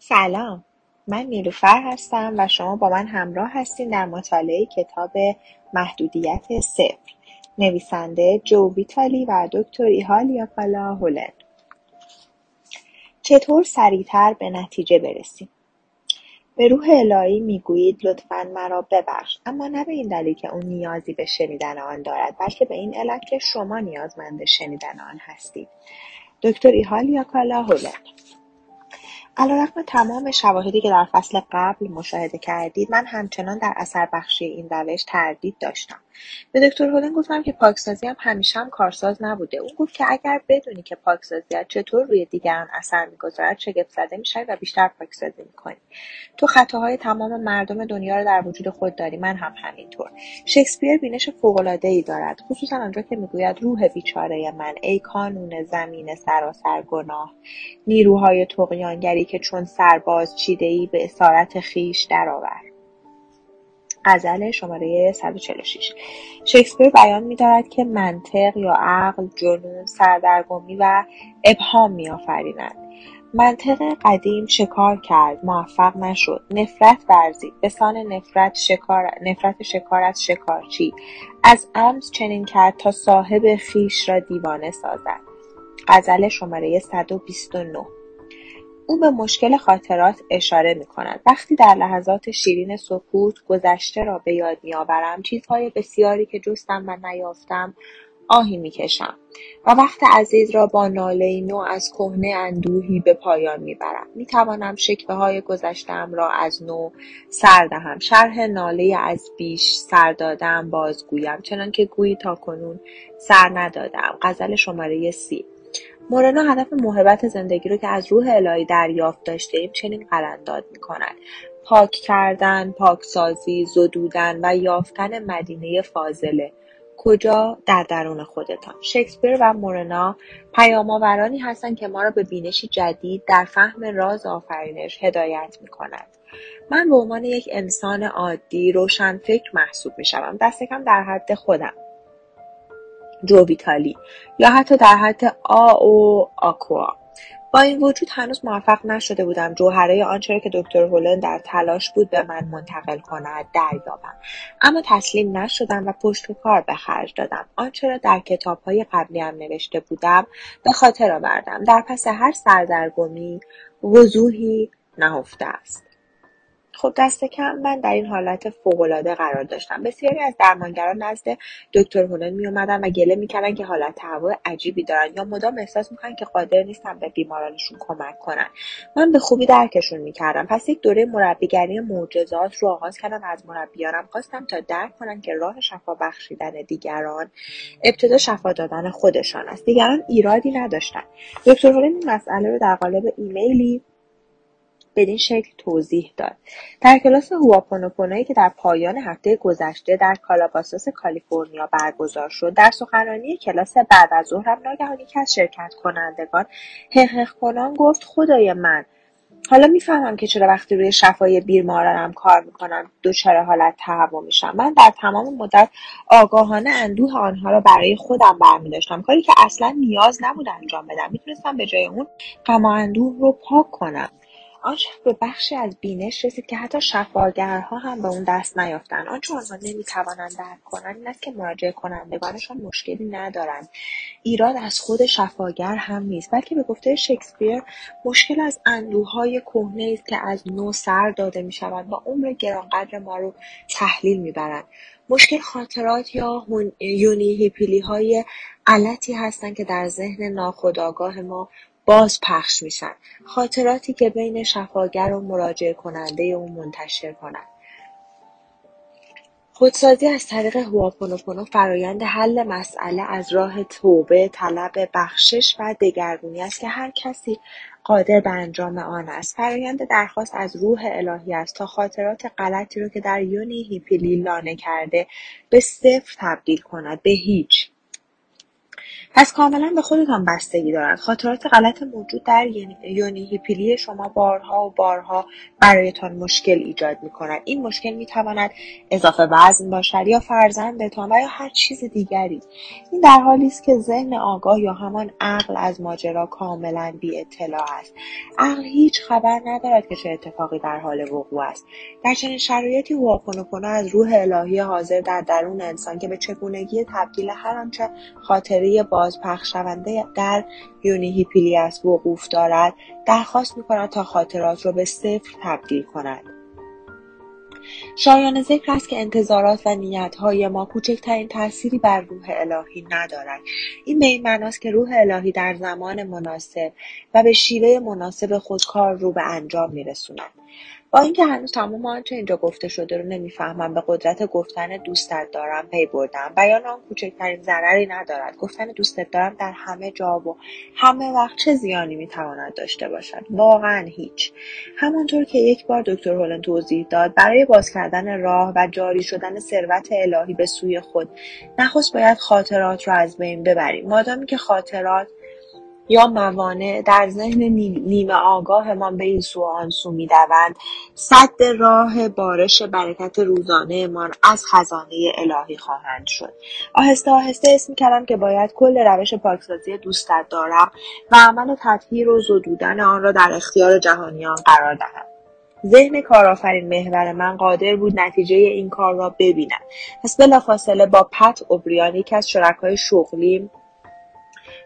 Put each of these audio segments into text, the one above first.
سلام، من نیلوفر هستم و شما با من همراه هستین در مطالعه کتاب محدودیت صفر، نویسنده جو ویتالی و دکتر ایهالیاکالا هو لن. چطور سریعتر به نتیجه برسیم؟ به روح الهی میگویید لطفاً مرا ببخش، اما نه به این دلیل که اون نیازی به شنیدن آن دارد، بلکه به این علت که شما نیازمند شنیدن آن هستید. دکتر ایهالیاکالا هو لن. علیرغم تمام شواهدی که در فصل قبل مشاهده کردید، من همچنان در اثر بخشی این روش تردید داشتم. به دکتر هو لن گفتم که پاکسازی همیشه هم کارساز نبوده. اون گفت که اگر بدونی که پاکسازی چطور روی دیگران اثر می‌گذارد، شگفت زده می‌شی و بیشتر پاکسازی می‌کنی. تو خطاهای تمام مردم دنیا رو در وجود خود داری، من هم همینطور. شکسپیر بینش فوق‌العاده‌ای دارد، خصوصاً آنجا که می‌گوید روح بیچاره من، ای کانون زمین سراسر گناه، نیروهای طغیانگری که چون سرباز چیده‌ای به اسارت خیش درآور. غزل شماره 146. شکسپیر بیان می‌دارد که منطق یا عقل جنون، سردرگمی و ابهام می‌آفرینند. منطق قدیم شکار کرد، موفق نشد. نفرت ورزید، به سان نفرت شکار از شکارچی. از عمز چنین کرد تا صاحب خیش را دیوانه سازد. غزل شماره 129. او به مشکل خاطرات اشاره می کند. وقتی در لحظات شیرین سکوت گذشته را به یاد می آورم، چیزهای بسیاری که جستم و نیافتم آهی می کشم و وقت عزیز را با ناله‌ای نو از کهنه اندوهی به پایان می برم. می توانم شکوه های گذشته‌ام را از نو سر دهم. شرح ناله‌ای از بیش سر دادم بازگویم، چنان که گویی تا کنون سر ندادم. غزل شماره 30. مورنا هدف محبت زندگی رو که از روح الهی دریافت داشتیم چنین قلنداد می‌کند: پاک کردن، پاکسازی، زدودن و یافتن مدینه فاضله. کجا؟ در درون خودتان. شکسپیر و مورنا پیام‌آورانی هستند که ما را به بینشی جدید در فهم راز آفرینش هدایت می‌کنند. من به عنوان یک انسان عادی روشنفکر محسوب می‌شوم، دست کم در حد خودم، جو ویتالی، یا حتی در حد آکوا. با این وجود هنوز موفق نشده بودم جوهره آنچه را که دکتر هو لن در تلاش بود به من منتقل کند دریابم، اما تسلیم نشدم و پشت و کار به خرج دادم. آنچه را در کتاب‌های قبلی هم نوشته بودم به خاطر آوردم. در پس هر سردرگمی وضوحی نهفته است. خب دست کم من در این حالت فوق‌العاده قرار داشتم. بسیاری از درمانگران نزد دکتر هو لن می اومدن و گله میکردن که حالت تهوع عجیبی دارن یا مدام احساس میکنن که قادر نیستن به بیمارانشون کمک کنن. من به خوبی درکشون میکردم. پس یک دوره مربیگری معجزات رو آغاز کردم. از مربیانم خواستم تا درک کنن که راه شفا بخشیدن دیگران ابتدا شفا دادن خودشان است. دیگران ایرادی نداشتن. دکتر هو لن این مسئله رو در قالب ایمیلی بدین شکل توضیح داد: در کلاس هوآپونوپونویی که در پایان هفته گذشته در کالاباساس کالیفرنیا برگزار شد، در سخنرانی کلاس بعد از ظهرم ناگهان یکی از شرکت کنندگان هقهق کنان گفت: خدای من، حالا میفهمم که چرا وقتی روی شفای بیمارانم کار میکنم دچار حالت تهوع میشم. من در تمام مدت آگاهانه اندوه آنها را برای خودم برمی‌داشتم، کاری که اصلا نیاز نبود انجام بدم. میتونستم به جای اون غم و اندوه رو پاک کنم. آن شب به بخشی از بینش رسید که حتی شفاگرها هم به اون دست نیافتند. آنچه آنها نمیتوانند درک کنند این است که مراجعه کنندگانشان مشکلی ندارند. ایراد از خود شفاگر هم نیست، بلکه به گفته شکسپیر مشکل از اندوه‌های کهنه است که از نو سر داده میشوند و عمر گرانقدر ما رو تحلیل میبرند. مشکل خاطرات یا یونی‌هیپیلی‌های غلطی هستند که در ذهن ناخودآگاه ما باز پخش میشن، خاطراتی که بین شفاگر و مراجعه کننده اون منتشر کنن. خودسازی از طریق هوآپونوپونو فرایند حل مسئله از راه توبه، طلب بخشش و دگرگونی است که هر کسی قادر به انجام آن است. فرایند درخواست از روح الهی است تا خاطرات غلطی رو که در یونی هیپیلی لانه کرده به صفر تبدیل کند، به هیچ. پس کاملا به خودتان بستگی دارند. خاطرات غلط موجود در یونی هیپیلی شما بارها و بارها برایتان مشکل ایجاد می‌کند. این مشکل می‌تواند اضافه وزن باشد یا فرزندتان و یا هر چیز دیگری. این در حالی است که ذهن آگاه یا همان عقل از ماجرا کاملا بی اطلاع است. عقل هیچ خبر ندارد که چه اتفاقی در حال وقوع است. در چنین شرایطی هوآپونوپونو از روح الهی حاضر در درون انسان که به چگونگی تبدیل هر آنچه خاطره باز پخش شونده در یونی هیپیلی است وقوف دارد، درخواست می‌کند تا خاطرات را به صفر تبدیل کند. شایان ذکر است که انتظارات و نیت‌های ما کوچکترین تأثیری بر روح الهی ندارد. این به این معناست که روح الهی در زمان مناسب و به شیوه مناسب خود کار رو به انجام می‌رساند. با اینکه هنوز تمام آنچه اینجا گفته شده رو نمیفهمم، به قدرت گفتن دوستت دارم پی بردم. بیان آن کوچکترین ضرری ندارد. گفتن دوستت دارم در همه جا و همه وقت چه زیانی میتواند داشته باشد؟ واقعا هیچ. همانطور که یک بار دکتر هولند توضیح داد، برای باز کردن راه و جاری شدن ثروت الهی به سوی خود، نخست باید خاطرات را از بین ببریم. مادامی که خاطرات یا موانع در ذهن نیمه آگاه ما به این سو و آن سو می‌دوند، سد راه بارش برکت روزانه ما از خزانه الهی خواهند شد. آهسته آهسته اسم کردم که باید کل روش پاکسازی دوستت دارم و عمل تطهیر و زدودن آن را در اختیار جهانیان قرار دهم. ذهن کارآفرین محور من قادر بود نتیجه این کار را ببیند. پس بلافاصله با پت اوبریان، یکی از شرکای شغلیم،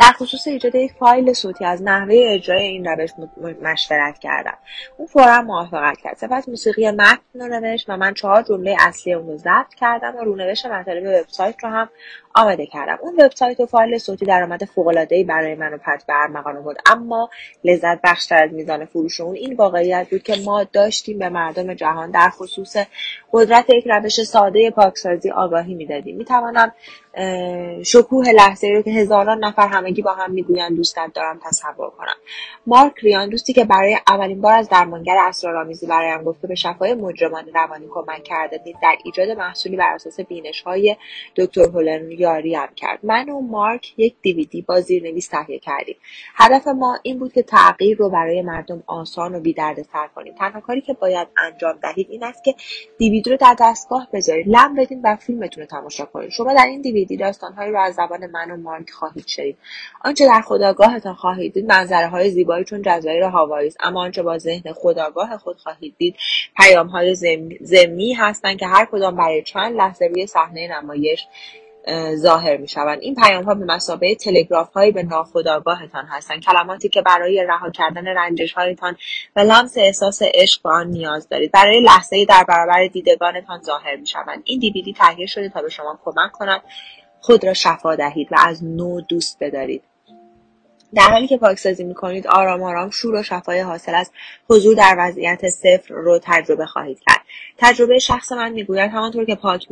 در خصوص ایجاد یک فایل صوتی از نحوه اجرای این روش مشورت کردم. اون فوراً موافقت کرد. سپس موسیقی متن رو نوشت و من 4 جمله اصلی اون رو ضبط کردم و رونوشت مطالب وبسایت رو هم آماده کردم. اون وبسایت و فایل صوتی درآمد فوق‌العاده‌ای برای من و پت به ارمغان آورد، اما لذت بخش‌تر از میزان فروش اون این واقعیت بود که ما داشتیم به مردم جهان در خصوص قدرت یک روش ساده پاکسازی آگاهی میدادیم. میتوانم شکوه لحظه‌ای رو که هزاران نفر همگی با هم میگویند دوستت دارم تصور کنم. مارک ریان، دوستی که برای اولین بار از درمانگر اسرارآمیزی برایم گفته به شفای مجرمان روانی کمک کرده، در ایجاد محصولی بر اساس بینش‌های دکتر هولند یاریم کرد. من و مارک یک دیویدی با زیرنویس تهیه کردیم. هدف ما این بود که تغییر رو برای مردم آسان و بی‌دردسر کنیم. تنها کاری که باید انجام دهید این است که دیویدی رو در دستگاه بذارید، لم بدین و فیلمتون رو تماشا کنید. شما در این دیویدی داستان‌هایی رو از زبان من و مارک خواهید شنید. آنچه در خودآگاهتان خواهید دید منظره‌های زیبایی چون جزایر هاوایی است، اما آنچه با ذهن خودآگاه خود خواهید دید پیام‌های ضمنی هستند که هر کدام برای چند لحظه روی صحنه نمایش ظاهر میشوند. این پیام‌ها به مثابه تلگراف‌هایی به ناخودآگاهتان هستند، کلماتی که برای رها کردن رنجش‌هایتان و لمس احساس عشق به آن نیاز دارید، برای لحظه‌ای در برابر دیدگانتان ظاهر میشوند. این دیویدی تهیه شده تا به شما کمک کند خود را شفا دهید و از نو دوست بدارید. در حالی که پاکسازی می‌کنید، آرام آرام شور و شفای حاصل از حضور در وضعیت صفر رو تجربه خواهید کرد. تجربه شخص من میگوید همانطور که پاک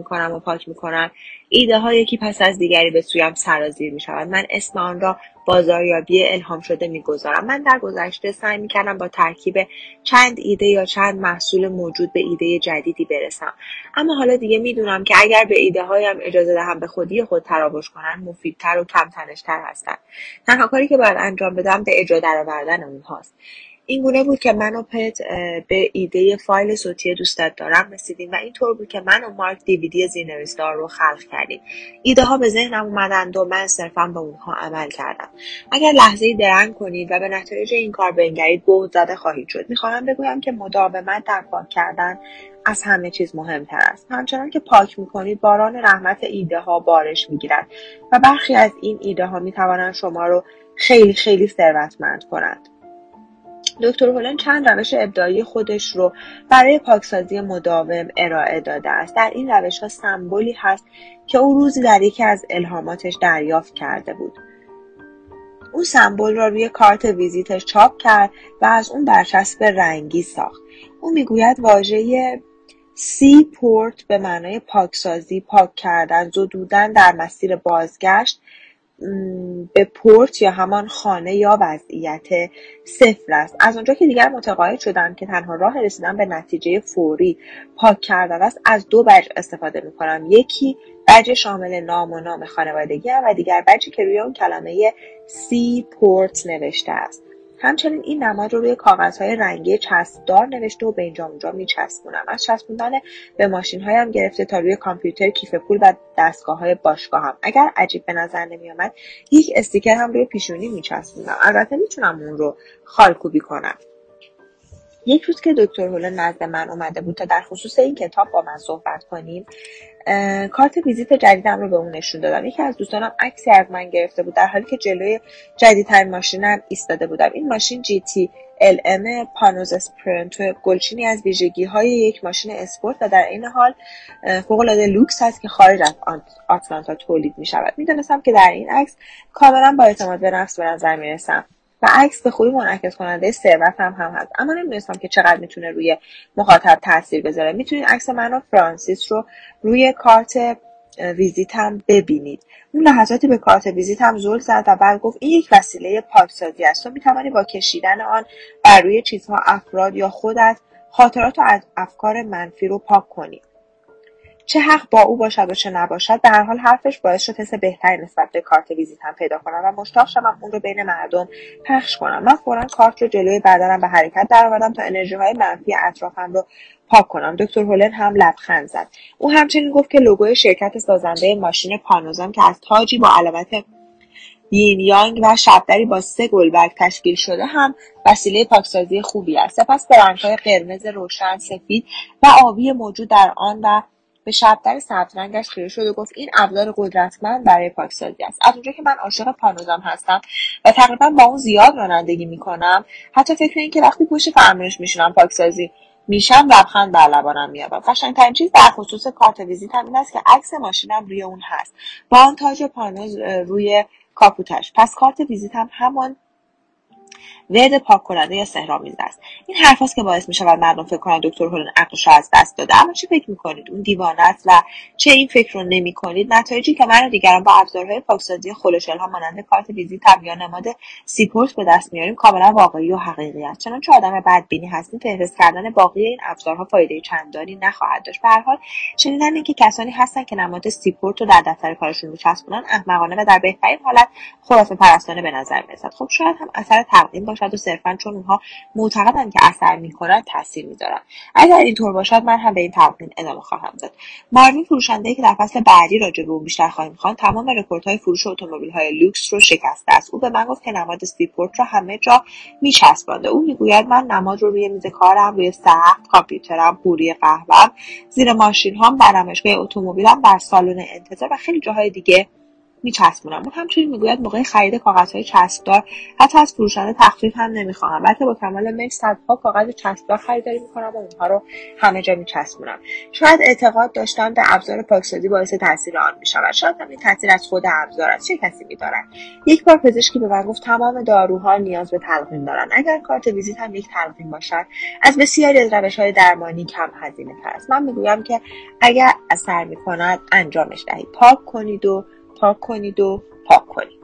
می‌کنم، ایده ها یکی پس از دیگری به سویم سرازیر می‌شود. من اسم آن را بازاریابی الهام شده می‌گذارم. من در گذشته سعی می‌کردم با ترکیب چند ایده یا چند محصول موجود به ایده جدیدی برسم، اما حالا دیگه می‌دونم که اگر به ایده‌هایم اجازه دهم به خودی خود تراوش کنن، مفیدتر و کم تنش‌تر هستند. تنها کاری که باید انجام بدم به اجرا درآوردن اونهاست. این گونه بود که من و پت به ایده فایل صوتی دوستت دارم رسیدیم و اینطور بود که من و مارک دیویدی زیرنویسدار رو خلق کردیم. ایده ها به ذهنم اومدند و من صرفاً به اونها عمل کردم. اگر لحظه‌ای درنگ کنید و به نتایج این کار بنگرید، بهت زده خواهید شد. میخواهم بگویم که مداومت در کار کردن از همه چیز مهمتر است. همچنان که پاک می‌کنید، باران رحمت ایده ها بارش می‌گیرد و برخی از این ایده ها می‌توانند شما رو خیلی خیلی ثروتمند کنند. دکتر هولند چند روش ابداعی خودش رو برای پاکسازی مداوم ارائه داده است. در این روش‌ها سمبولی هست که او روزی در یکی از الهاماتش دریافت کرده بود. او سمبول را روی کارت ویزیتش چاپ کرد و از اون برچسب رنگی ساخت. او میگوید واژه سی پورت به معنای پاکسازی، پاک کردن، زدودن در مسیر بازگشت به پورت یا همان خانه یا وضعیت صفر است. از اونجا که دیگر متقاعد شدم که تنها راه رسیدن به نتیجه فوری پاک کردن است، از دو بج استفاده میکنم. یکی بج شامل نام و نام خانوادگی و دیگر بجی که روی اون کلمه سی پورت نوشته است. همچنین این نماد رو روی کاغذهای رنگی چسبدار نوشته و به اینجا اونجا میچسبونم. از چسبوندن به ماشین‌هایم گرفته تا روی کامپیوتر، کیف پول و دستگاه‌های باشگاهم. اگر عجیب به نظر نمی‌آمد، یک استیکر هم روی پیشونی میچسبونم. البته میتونم اون رو خالکوبی کنم. یک روز که دکتر هول نزد من اومده بود تا در خصوص این کتاب با من صحبت کنیم، کارت ویزیت جدیدم رو به اون نشون دادم. یکی از دوستانم عکسی از من گرفته بود در حالی که جلوی جدیدترین ماشینم ایستاده بودم. این ماشین GT LM Panosaurus Sprint گلچینی از ویژگی‌های یک ماشین اسپورت و در این حال فوق‌العاده لوکس است که خارج از آتلانتا تولید می‌شود. می‌دونستم که در این عکس کاملاً با اعتماد به نفس به نظر می‌رسم و عکس به خوبی منعکس کننده ثروتم هم هست، اما نمی‌دونستم که چقدر میتونه روی مخاطب تاثیر بذاره. میتونید عکس من و فرانسیس رو روی کارت ویزیتم ببینید. اون لحظاتی به کارت ویزیتم زل زد و بعد گفت این یک وسیله پاکسازی است. تو میتوانی با کشیدن آن بر روی چیزها، افراد یا خودت، خاطرات و افکار منفی رو پاک کنی. چه حق با او باشد و چه نباشد، به هر حال حرفش باعث شد حس بهتری نسبت به کارت ویزیتم پیدا کنم و مشتاق شدم اون رو بین مردم پخش کنم. من فوراً کارت رو جلوی بدنم به حرکت درآوردم تا انرژی‌های منفی اطرافم رو پاک کنم. دکتر هولن هم لبخند زد. او همچنین گفت که لوگوی شرکت سازنده ماشین پانوزم که از تاجی با علامت یین یانگ و شبدری با سه گلبرگ تشکیل شده هم وسیله پاکسازی خوبی است. سپس به رنگ‌های قرمز روشن، سفید و آبی موجود در آن و به شبدر سبز رنگش خیره شد و گفت این ابزار قدرتمند برای پاکسازی است. از اونجا که من عاشق پانوزم هستم و تقریبا با اون زیاد رانندگی میکنم، حتی فکر این که وقتی پشت فرمونش میشینم پاکسازی میشم لبخند بر لبانم میآورد. قشنگترین چیز در خصوص کارت ویزیت هم این است که عکس ماشینم روی اون هست با آن تاج پانوز روی کاپوتش. پس کارت ویزیت هم همان ورد پاک کننده یا سحرآمیز است. این حرفاست که باعث می شود مردم فکر کنند دکتر هولن عقلش از دست داده. اما چه فکر می کنید اون دیوانه است و چه این فکر رو نمی کنید؟ نتایجی که من و دیگران با ابزارهای پاکسازی خلوشل ها مانند کارت ویزیت یا نماد سی پورت به دست میاریم کاملا واقعی و حقیقی است. چنانچه آدم بدبینی هستیم، فهرست کردن باقی این ابزارها فایده چندانی نخواهد داشت. به هر حال شنیدن اینکه کسانی هستند که نماد سی پورت رو در دفتر کارشون میچسبونن احمقانه و در بهترین حالت خرافه پرستانه به نظر می رسد. خب شاید هم اثر تقدیم باشد و صرفاً چون اونها معتقدن که اثر میکنن تاثیر میذارن. اگر اینطور باشد من هم به این تقدیم ادامه خواهم داد. ماروین فروشنده‌ای که در فصل بعدی راجع به اون بیشتر خواهیم خواند تمام رکوردهای فروش اتومبیل‌های لوکس رو شکسته است. او به من گفت که نماد سیپورت رو همه جا میچسبانده. او میگوید من نماد رو روی میز کارم، روی سقف کامپیوترم، قوری قهوه‌ام، زیر ماشین‌هام، برنامه‌نوشتگاه اتومبیلم، در سالن انتظار و خیلی جاهای دیگه میچسبونم. اون همچنین میگوید موقع خرید کاغذهای چسبدار حتی از فروشنده تخفیف هم نمیخوام. البته با کمال میل صدها کاغذ چسبدار خریداری میکنم و اونها رو همه جا میچسبونم. شاید اعتقاد داشتن به ابزار پاکسازی باعث تاثیر آن میشود، شاید هم این تاثیر از خود ابزار است. چه کسی میداند؟ یک بار پزشکی به من گفت تمام داروها نیاز به تلقین دارند. اگر کارت ویزیت هم یک تلقین باشد از بسیاری از روشهای درمانی کم هزینه‌تر است. من میگویم که اگر اثر میکند انجامش دهید. پاک کنید و پاک کنید.